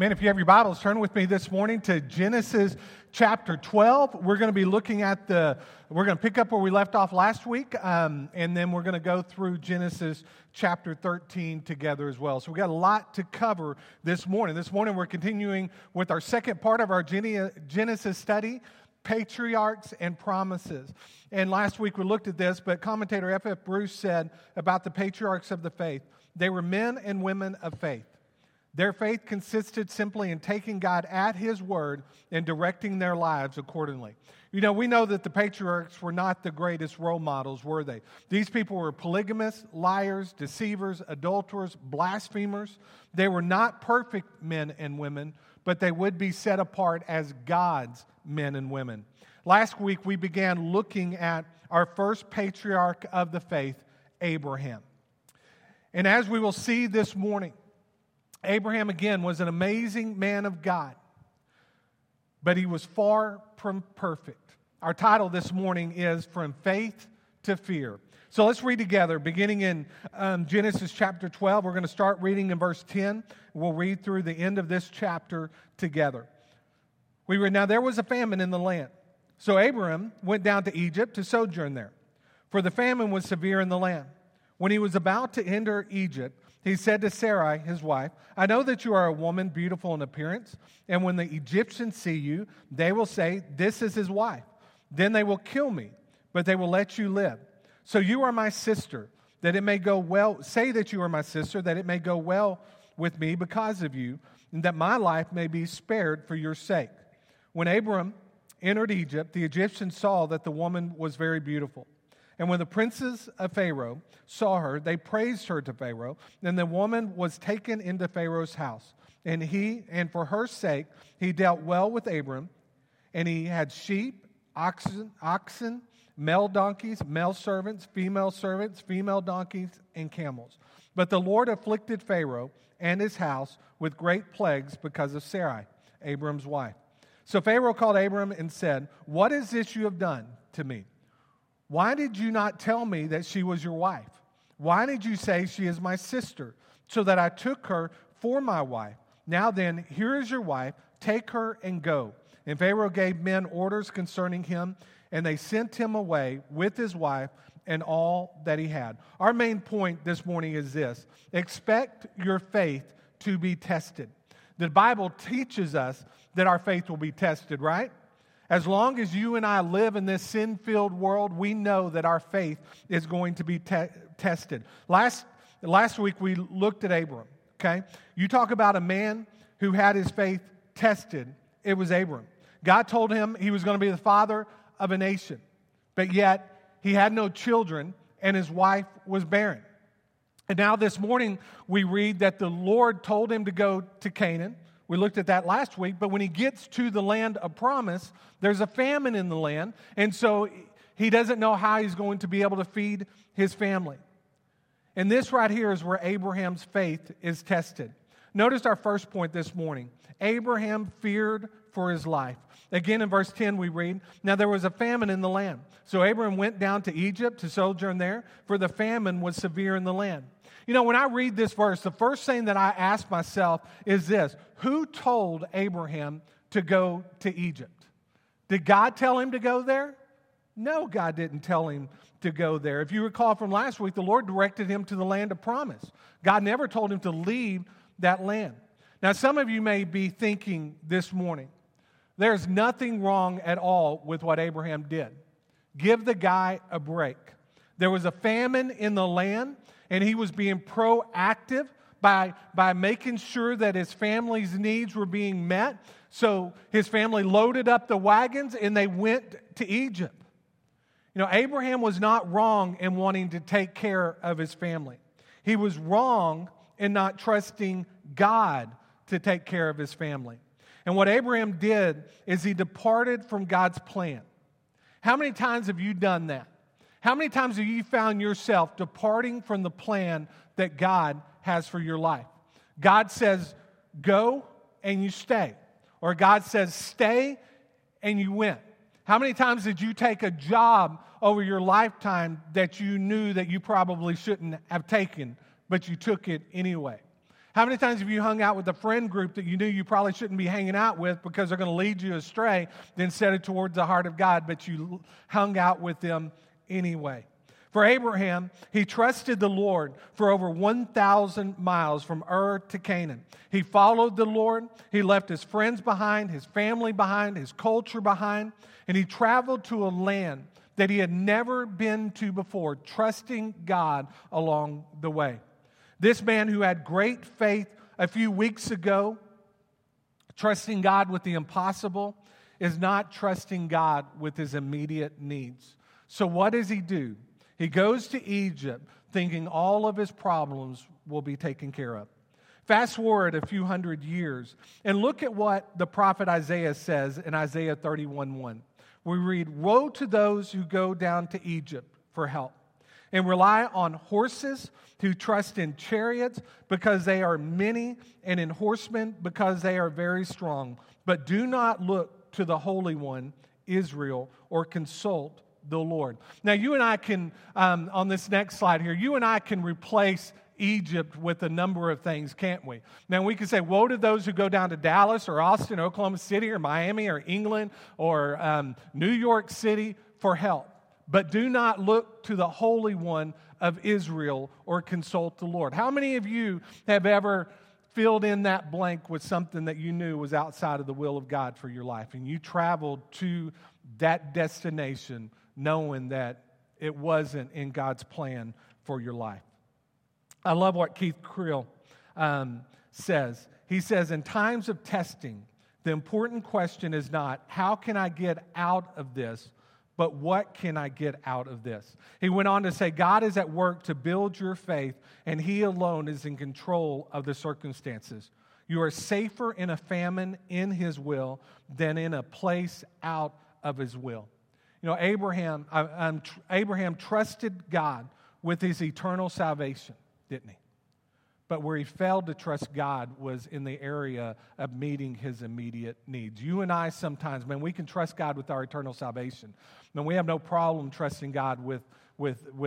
Man, if you have your Bibles, turn with me this morning to Genesis chapter 12. We're going to be looking at we're going to pick up where we left off last week, and then we're going to go through Genesis chapter 13 together as well. So we got a lot to cover this morning. This morning we're continuing with our second part of our Genesis study, Patriarchs and Promises. And last week we looked at this, but commentator F.F. Bruce said about the patriarchs of the faith, they were men and women of faith. Their faith consisted simply in taking God at His word and directing their lives accordingly. You know, we know that the patriarchs were not the greatest role models, were they? These people were polygamists, liars, deceivers, adulterers, blasphemers. They were not perfect men and women, but they would be set apart as God's men and women. Last week, we began looking at our first patriarch of the faith, Abraham. And as we will see this morning, Abraham, again, was an amazing man of God, but he was far from perfect. Our title this morning is From Faith to Fear. So let's read together, beginning in Genesis chapter 12. We're going to start reading in verse 10. We'll read through the end of this chapter together. We read, "Now there was a famine in the land, so Abram went down to Egypt to sojourn there, for the famine was severe in the land. When he was about to enter Egypt, he said to Sarai, his wife, 'I know that you are a woman beautiful in appearance, and when the Egyptians see you, they will say, "This is his wife." Then they will kill me, but they will let you live. So you are my sister, that it may go well. Say that you are my sister, that it may go well with me because of you, and that my life may be spared for your sake.' When Abram entered Egypt, the Egyptians saw that the woman was very beautiful. And when the princes of Pharaoh saw her, they praised her to Pharaoh. Then the woman was taken into Pharaoh's house. And for her sake, he dealt well with Abram. And he had sheep, oxen, male donkeys, male servants, female donkeys, and camels. But the Lord afflicted Pharaoh and his house with great plagues because of Sarai, Abram's wife. So Pharaoh called Abram and said, 'What is this you have done to me? Why did you not tell me that she was your wife? Why did you say she is my sister, so that I took her for my wife? Now then, here is your wife. Take her and go.' And Pharaoh gave men orders concerning him, and they sent him away with his wife and all that he had." Our main point this morning is this: expect your faith to be tested. The Bible teaches us that our faith will be tested, right? As long as you and I live in this sin-filled world, we know that our faith is going to be tested. Last week, we looked at Abram, okay? You talk about a man who had his faith tested. It was Abram. God told him he was going to be the father of a nation, but yet he had no children, and his wife was barren. And now this morning, we read that the Lord told him to go to Canaan. We looked at that last week, but when he gets to the land of promise, there's a famine in the land, and so he doesn't know how he's going to be able to feed his family. And this right here is where Abraham's faith is tested. Notice our first point this morning. Abraham feared for his life. Again, in verse 10 we read, "Now there was a famine in the land, so Abram went down to Egypt to sojourn there, for the famine was severe in the land." You know, when I read this verse, the first thing that I ask myself is this: who told Abraham to go to Egypt? Did God tell him to go there? No, God didn't tell him to go there. If you recall from last week, the Lord directed him to the land of promise. God never told him to leave that land. Now, some of you may be thinking this morning, there's nothing wrong at all with what Abraham did. Give the guy a break. There was a famine in the land, and he was being proactive by making sure that his family's needs were being met. So his family loaded up the wagons, and they went to Egypt. You know, Abraham was not wrong in wanting to take care of his family. He was wrong in not trusting God to take care of his family. And what Abraham did is he departed from God's plan. How many times have you done that? How many times have you found yourself departing from the plan that God has for your life? God says, go, and you stay. Or God says, stay, and you went. How many times did you take a job over your lifetime that you knew that you probably shouldn't have taken, but you took it anyway? How many times have you hung out with a friend group that you knew you probably shouldn't be hanging out with because they're going to lead you astray, then set it towards the heart of God, but you hung out with them anyway? For Abraham, he trusted the Lord for over 1,000 miles from Ur to Canaan. He followed the Lord. He left his friends behind, his family behind, his culture behind, and he traveled to a land that he had never been to before, trusting God along the way. This man who had great faith a few weeks ago, trusting God with the impossible, is not trusting God with his immediate needs. So what does he do? He goes to Egypt thinking all of his problems will be taken care of. Fast forward a few hundred years and look at what the prophet Isaiah says in Isaiah 31:1. We read, "Woe to those who go down to Egypt for help and rely on horses, who trust in chariots because they are many and in horsemen because they are very strong, but do not look to the Holy One, Israel, or consult the Lord." Now, you and I can, on this next slide here, you and I can replace Egypt with a number of things, can't we? Now, we can say, woe to those who go down to Dallas or Austin or Oklahoma City or Miami or England or New York City for help, but do not look to the Holy One of Israel or consult the Lord. How many of you have ever filled in that blank with something that you knew was outside of the will of God for your life, and you traveled to that destination knowing that it wasn't in God's plan for your life? I love what Keith Creel says. He says, in times of testing, the important question is not, how can I get out of this, but what can I get out of this? He went on to say, God is at work to build your faith, and He alone is in control of the circumstances. You are safer in a famine in His will than in a place out of His will. You know, Abraham trusted God with his eternal salvation, didn't he? But where he failed to trust God was in the area of meeting his immediate needs. You and I sometimes, man, we can trust God with our eternal salvation. Man, we have no problem trusting God with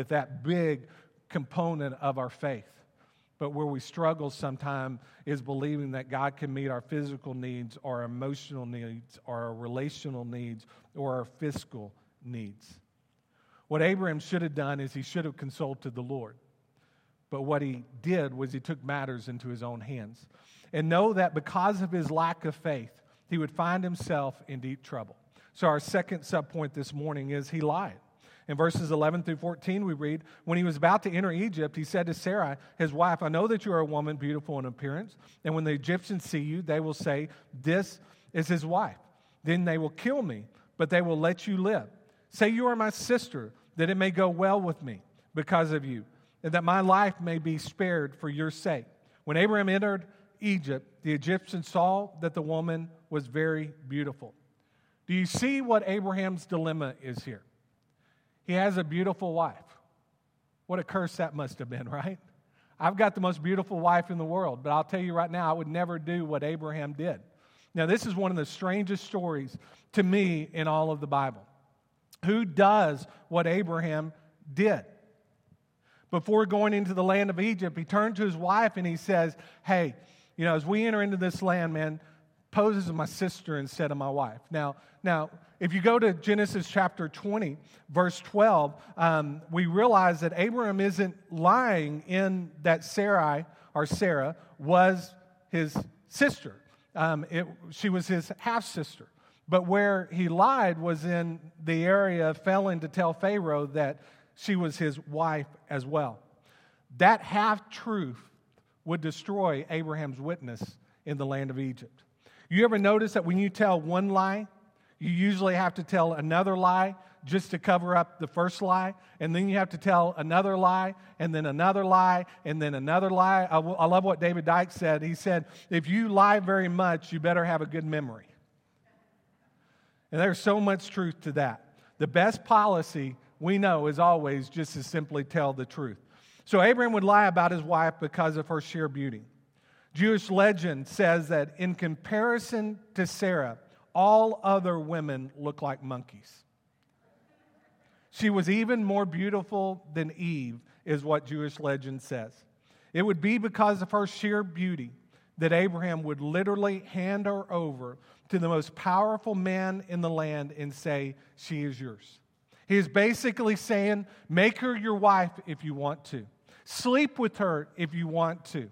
that big component of our faith. But where we struggle sometimes is believing that God can meet our physical needs, our emotional needs, our relational needs, or our fiscal needs. What Abraham should have done is he should have consulted the Lord. But what he did was he took matters into his own hands. And know that because of his lack of faith, he would find himself in deep trouble. So our second subpoint this morning is he lied. In verses 11 through 14, we read, when he was about to enter Egypt, he said to Sarai, his wife, I know that you are a woman beautiful in appearance, and when the Egyptians see you, they will say, this is his wife. Then they will kill me, but they will let you live. Say you are my sister, that it may go well with me because of you, and that my life may be spared for your sake. When Abram entered Egypt, the Egyptians saw that the woman was very beautiful. Do you see what Abraham's dilemma is here? He has a beautiful wife. What a curse that must have been, right? I've got the most beautiful wife in the world, but I'll tell you right now, I would never do what Abraham did. Now, this is one of the strangest stories to me in all of the Bible. Who does what Abraham did? Before going into the land of Egypt, he turned to his wife and he says, hey, you know, as we enter into this land, man, pose as my sister instead of my wife. Now, if you go to Genesis chapter 20, verse 12, we realize that Abram isn't lying in that Sarah was his sister. She was his half-sister. But where he lied was in the area of failing to tell Pharaoh that she was his wife as well. That half-truth would destroy Abraham's witness in the land of Egypt. You ever notice that when you tell one lie, you usually have to tell another lie just to cover up the first lie, and then you have to tell another lie, and then another lie, and then another lie. I love what David Dyke said. He said, if you lie very much, you better have a good memory. And there's so much truth to that. The best policy we know is always just to simply tell the truth. So Abraham would lie about his wife because of her sheer beauty. Jewish legend says that in comparison to Sarah, all other women look like monkeys. She was even more beautiful than Eve, is what Jewish legend says. It would be because of her sheer beauty that Abraham would literally hand her over to the most powerful man in the land and say, she is yours. He is basically saying, make her your wife if you want to. Sleep with her if you want to.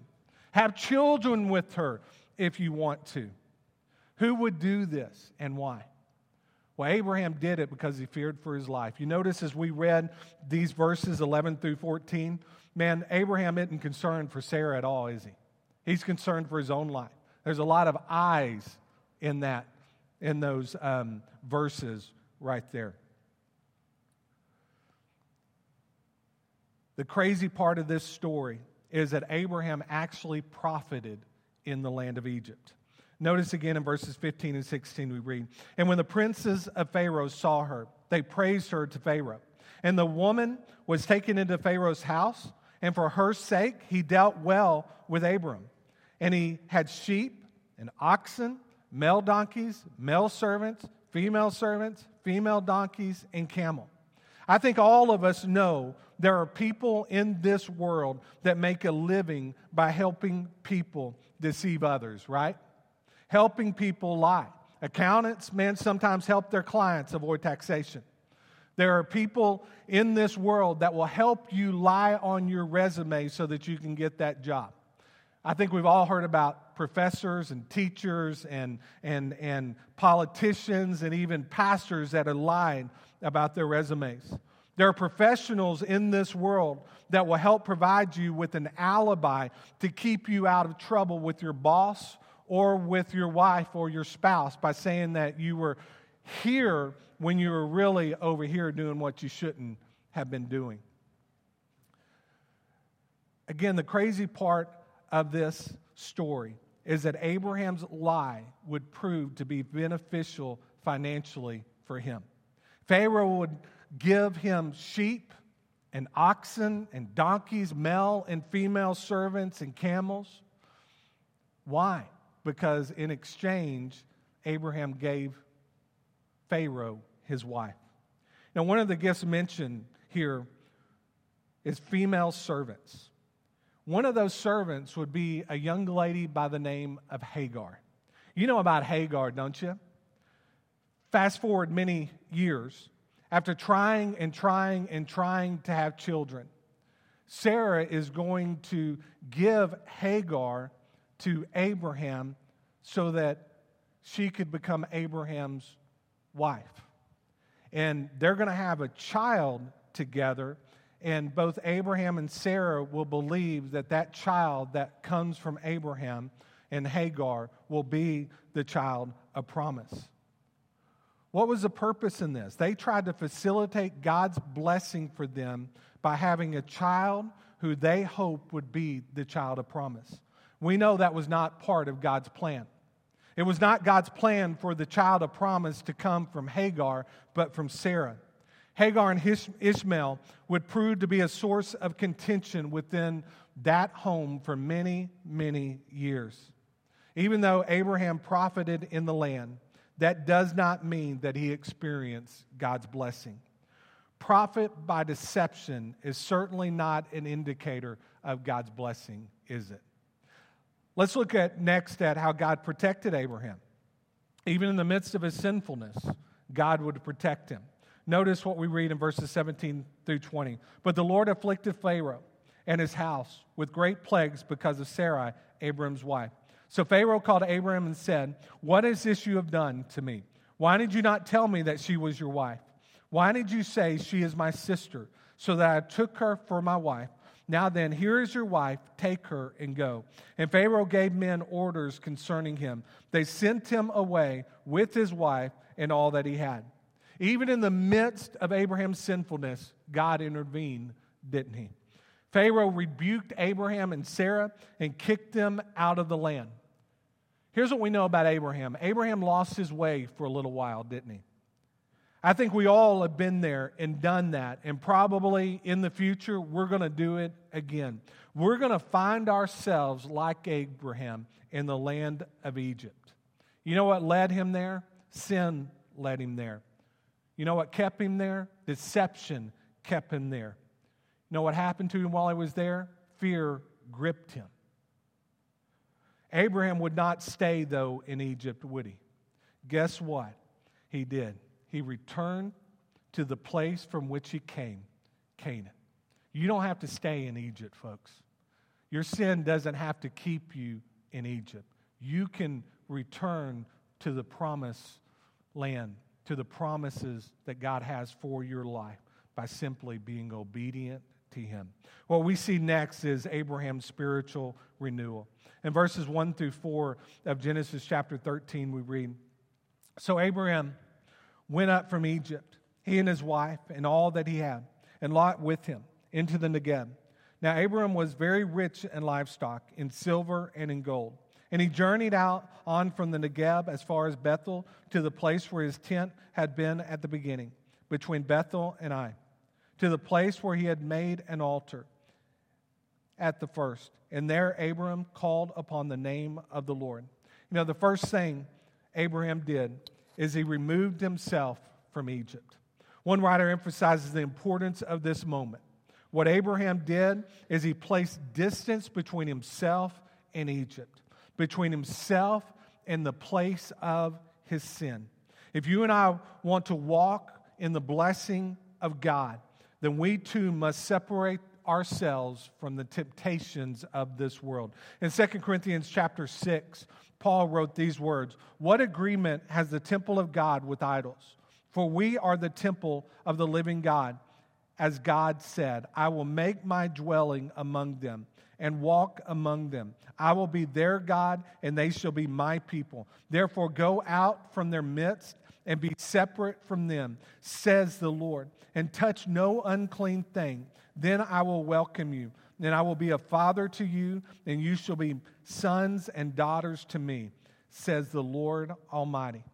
Have children with her if you want to. Who would do this and why? Well, Abraham did it because he feared for his life. You notice as we read these verses 11 through 14, man, Abraham isn't concerned for Sarah at all, is he? He's concerned for his own life. There's a lot of I's in those verses right there. The crazy part of this story is that Abraham actually profited in the land of Egypt. Notice again in verses 15 and 16 we read, and when the princes of Pharaoh saw her, they praised her to Pharaoh. And the woman was taken into Pharaoh's house, and for her sake he dealt well with Abram. And he had sheep and oxen, male donkeys, male servants, female donkeys, and camel. I think all of us know there are people in this world that make a living by helping people deceive others, right? Helping people lie. Accountants, men sometimes help their clients avoid taxation. There are people in this world that will help you lie on your resume so that you can get that job. I think we've all heard about professors and teachers and politicians and even pastors that are lying about their resumes. There are professionals in this world that will help provide you with an alibi to keep you out of trouble with your boss or with your wife or your spouse by saying that you were here when you were really over here doing what you shouldn't have been doing. Again, the crazy part of this story is that Abraham's lie would prove to be beneficial financially for him. Pharaoh would give him sheep and oxen and donkeys, male and female servants and camels. Why? Because in exchange, Abraham gave Pharaoh his wife. Now, one of the gifts mentioned here is female servants. One of those servants would be a young lady by the name of Hagar. You know about Hagar, don't you? Fast forward many years, after trying to have children, Sarah is going to give Hagar to Abraham so that she could become Abraham's wife. And they're going to have a child together, and both Abraham and Sarah will believe that that child that comes from Abraham and Hagar will be the child of promise. What was the purpose in this? They tried to facilitate God's blessing for them by having a child who they hoped would be the child of promise. We know that was not part of God's plan. It was not God's plan for the child of promise to come from Hagar, but from Sarah. Hagar and Ishmael would prove to be a source of contention within that home for many, many years. Even though Abraham profited in the land, that does not mean that he experienced God's blessing. Profit by deception is certainly not an indicator of God's blessing, is it? Let's look at next at how God protected Abraham. Even in the midst of his sinfulness, God would protect him. Notice what we read in verses 17 through 20. But the Lord afflicted Pharaoh and his house with great plagues because of Sarai, Abram's wife. So Pharaoh called Abram and said, what is this you have done to me? Why did you not tell me that she was your wife? Why did you say she is my sister, so that I took her for my wife? Now then, here is your wife, take her and go. And Pharaoh gave men orders concerning him. They sent him away with his wife and all that he had. Even in the midst of Abraham's sinfulness, God intervened, didn't he? Pharaoh rebuked Abraham and Sarah and kicked them out of the land. Here's what we know about Abraham. Abraham lost his way for a little while, didn't he? I think we all have been there and done that, and probably in the future, we're going to do it again. We're going to find ourselves like Abraham in the land of Egypt. You know what led him there? Sin led him there. You know what kept him there? Deception kept him there. You know what happened to him while he was there? Fear gripped him. Abraham would not stay, though, in Egypt, would he? Guess what? He did. He returned to the place from which he came, Canaan. You don't have to stay in Egypt, folks. Your sin doesn't have to keep you in Egypt. You can return to the promised land, to the promises that God has for your life by simply being obedient to him. What we see next is Abraham's spiritual renewal. In verses 1 through 4 of Genesis chapter 13, we read, "So Abraham went up from Egypt, he and his wife and all that he had, and Lot with him, into the Negev. Now Abram was very rich in livestock, in silver and in gold. And he journeyed out on from the Negev as far as Bethel, to the place where his tent had been at the beginning, between Bethel and Ai, to the place where he had made an altar at the first. And there Abram called upon the name of the Lord." You know, the first thing Abraham did is he removed himself from Egypt. One writer emphasizes the importance of this moment. What Abraham did is he placed distance between himself and Egypt, between himself and the place of his sin. If you and I want to walk in the blessing of God, then we too must separate ourselves from the temptations of this world. In 2 Corinthians chapter 6, Paul wrote these words, "What agreement has the temple of God with idols? For we are the temple of the living God. As God said, I will make my dwelling among them and walk among them. I will be their God, and they shall be my people. Therefore go out from their midst and be separate from them, says the Lord, and touch no unclean thing. Then I will welcome you, and I will be a father to you, and you shall be sons and daughters to me, says the Lord Almighty."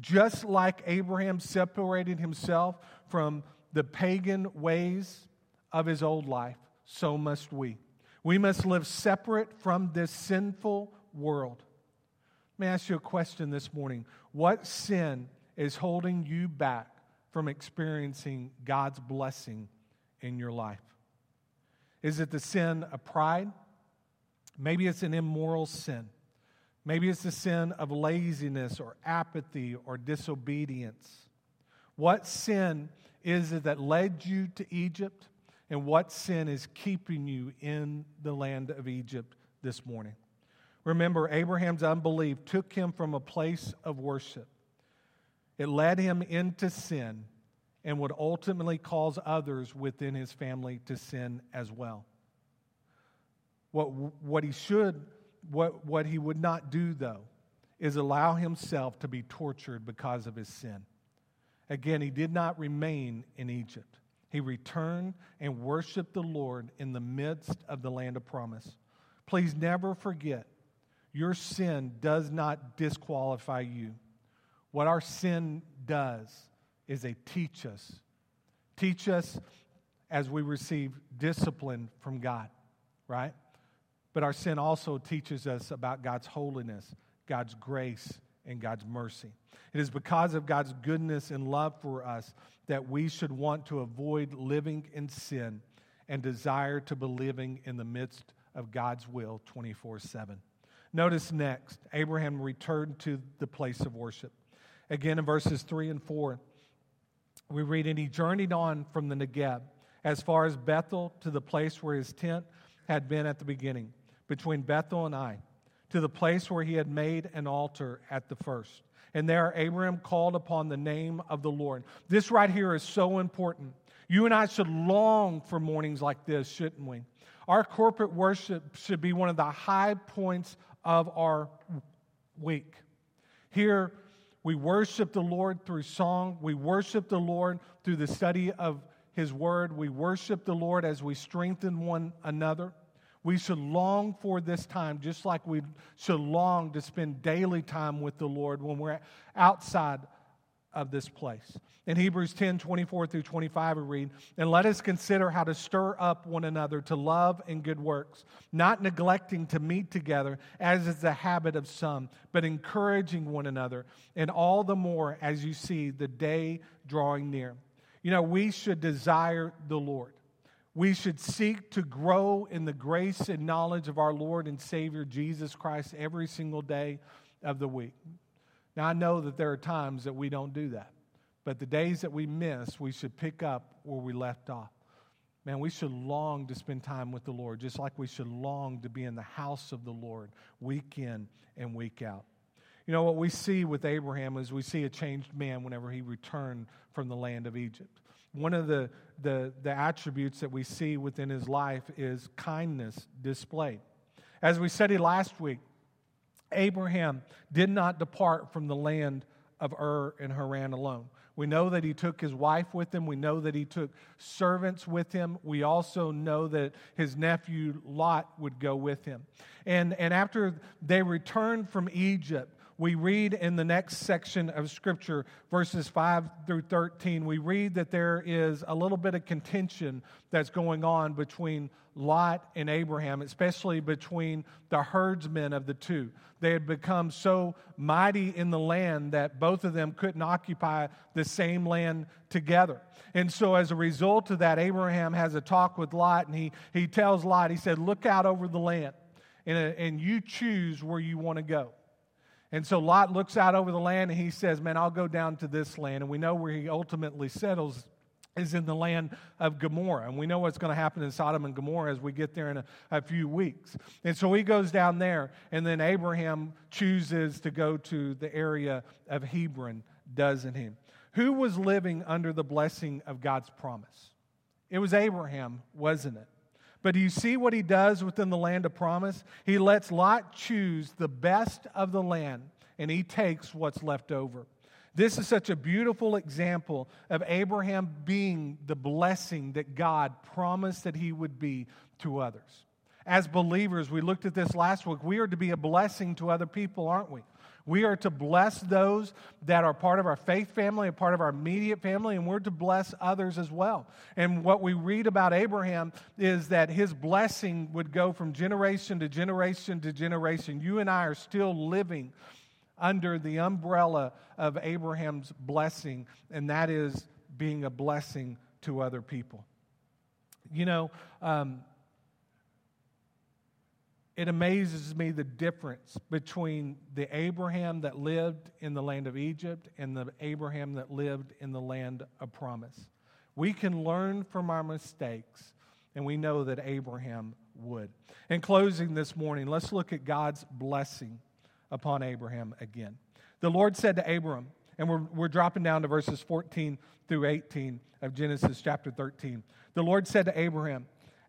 Just like Abraham separated himself from the pagan ways of his old life, so must we. We must live separate from this sinful world. Let me ask you a question this morning. What sin is holding you back from experiencing God's blessing in your life? Is it the sin of pride? Maybe it's an immoral sin. Maybe it's the sin of laziness or apathy or disobedience. What sin is it that led you to Egypt, and what sin is keeping you in the land of Egypt this morning? Remember, Abraham's unbelief took him from a place of worship. It led him into sin and would ultimately cause others within his family to sin as well. What he would not do, though, is allow himself to be tortured because of his sin. Again, he did not remain in Egypt. He returned and worshiped the Lord in the midst of the land of promise. Please never forget, your sin does not disqualify you. What our sin does is they teach us. Teach us as we receive discipline from God, right? But our sin also teaches us about God's holiness, God's grace, and God's mercy. It is because of God's goodness and love for us that we should want to avoid living in sin and desire to be living in the midst of God's will 24/7. Notice next, Abraham returned to the place of worship. Again, in verses 3 and 4, we read, "And he journeyed on from the Negev as far as Bethel to the place where his tent had been at the beginning, between Bethel and Ai, to the place where he had made an altar at the first. And there Abram called upon the name of the Lord." This right here is so important. You and I should long for mornings like this, shouldn't we? Our corporate worship should be one of the high points of our week. Here we worship the Lord through song. We worship the Lord through the study of His Word. We worship the Lord as we strengthen one another. We should long for this time, just like we should long to spend daily time with the Lord when we're outside of this place. In Hebrews 10:24 through 25, we read, "And let us consider how to stir up one another to love and good works, not neglecting to meet together, as is the habit of some, but encouraging one another, and all the more as you see the day drawing near." You know, we should desire the Lord. We should seek to grow in the grace and knowledge of our Lord and Savior Jesus Christ every single day of the week. Now, I know that there are times that we don't do that, but the days that we miss, we should pick up where we left off. Man, we should long to spend time with the Lord, just like we should long to be in the house of the Lord week in and week out. You know, what we see with Abraham is we see a changed man whenever he returned from the land of Egypt. One of the attributes that we see within his life is kindness displayed. As we studied last week, Abraham did not depart from the land of Ur and Haran alone. We know that he took his wife with him. We know that he took servants with him. We also know that his nephew Lot would go with him. And after they returned from Egypt, we read in the next section of Scripture, verses 5 through 13, we read that there is a little bit of contention that's going on between Lot and Abraham, especially between the herdsmen of the two. They had become so mighty in the land that both of them couldn't occupy the same land together. And so as a result of that, Abraham has a talk with Lot, and he tells Lot, he said, look out over the land, and you choose where you want to go. And so Lot looks out over the land and he says, man, I'll go down to this land. And we know where he ultimately settles is in the land of Gomorrah. And we know what's going to happen in Sodom and Gomorrah as we get there in a few weeks. And so he goes down there, and then Abraham chooses to go to the area of Hebron, doesn't he? Who was living under the blessing of God's promise? It was Abraham, wasn't it? But do you see what he does within the land of promise? He lets Lot choose the best of the land, and he takes what's left over. This is such a beautiful example of Abraham being the blessing that God promised that he would be to others. As believers, we looked at this last week, we are to be a blessing to other people, aren't we? We are to bless those that are part of our faith family, a part of our immediate family, and we're to bless others as well. And what we read about Abraham is that his blessing would go from generation to generation to generation. You and I are still living under the umbrella of Abraham's blessing, and that is being a blessing to other people. You know, it amazes me the difference between the Abraham that lived in the land of Egypt and the Abraham that lived in the land of promise. We can learn from our mistakes, and we know that Abraham would. In closing this morning, let's look at God's blessing upon Abraham again. The Lord said to Abram, and we're dropping down to verses 14 through 18 of Genesis chapter 13. The Lord said to Abraham,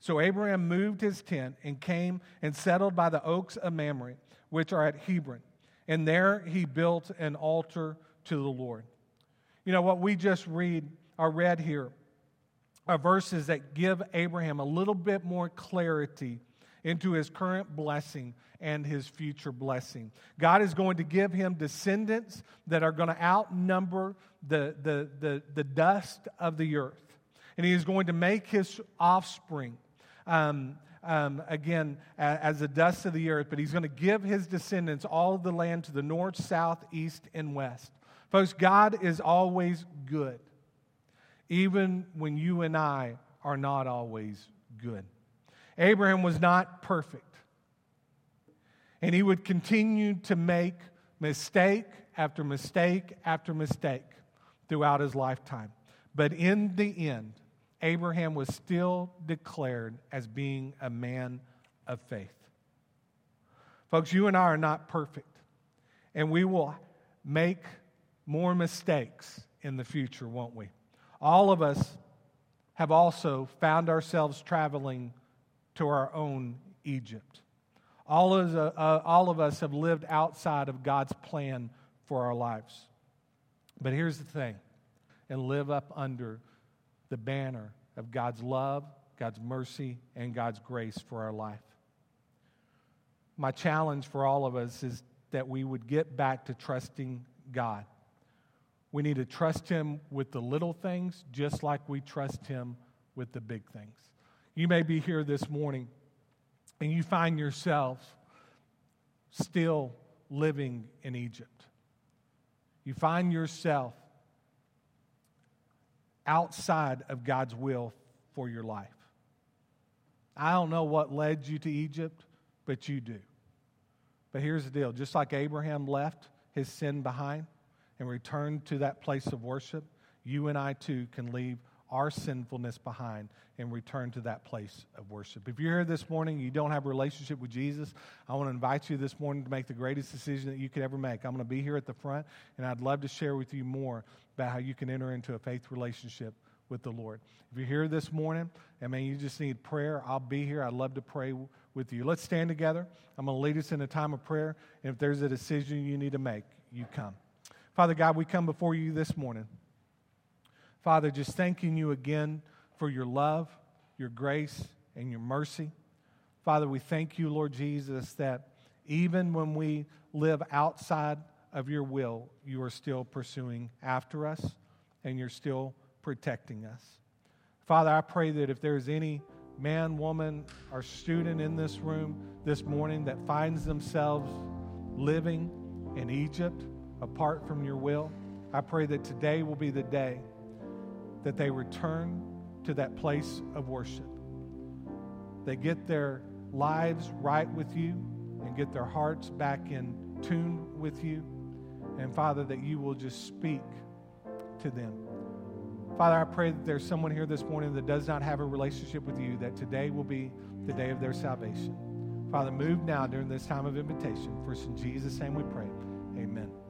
So Abraham moved his tent and came and settled by the oaks of Mamre, which are at Hebron. And there he built an altar to the Lord. You know, what we just read here are verses that give Abraham a little bit more clarity into his current blessing and his future blessing. God is going to give him descendants that are going to outnumber the dust of the earth. And he is going to make his offspring, again, as the dust of the earth, but he's going to give his descendants all of the land to the north, south, east, and west. Folks, God is always good, even when you and I are not always good. Abraham was not perfect, and he would continue to make mistake after mistake after mistake throughout his lifetime. But in the end, Abraham was still declared as being a man of faith. Folks, you and I are not perfect, and we will make more mistakes in the future, won't we? All of us have also found ourselves traveling to our own Egypt. All of us have lived outside of God's plan for our lives. But here's the thing, and live up under the banner of God's love, God's mercy, and God's grace for our life. my challenge for all of us is that we would get back to trusting God. We need to trust Him with the little things just like we trust Him with the big things. You may be here this morning and you find yourself still living in Egypt. You find yourself outside of God's will for your life. I don't know what led you to Egypt, but you do. But here's the deal. Just like Abraham left his sin behind and returned to that place of worship, you and I too can leave our sinfulness behind and return to that place of worship. If you're here this morning and you don't have a relationship with Jesus, I want to invite you this morning to make the greatest decision that you could ever make. I'm going to be here at the front, and I'd love to share with you more about how you can enter into a faith relationship with the Lord. If you're here this morning and man, you just need prayer, I'll be here. I'd love to pray with you. Let's stand together. I'm going to lead us in a time of prayer, and if there's a decision you need to make, you come. Father God, we come before you this morning. Father, just thanking you again for your love, your grace, and your mercy. Father, we thank you, Lord Jesus, that even when we live outside of your will, you are still pursuing after us, and you're still protecting us. Father, I pray that if there is any man, woman, or student in this room this morning that finds themselves living in Egypt apart from your will, I pray that today will be the day that they return to that place of worship. They get their lives right with you and get their hearts back in tune with you. And Father, that you will just speak to them. Father, I pray that there's someone here this morning that does not have a relationship with you, that today will be the day of their salvation. Father, move now during this time of invitation. For it's in Jesus' name we pray. Amen.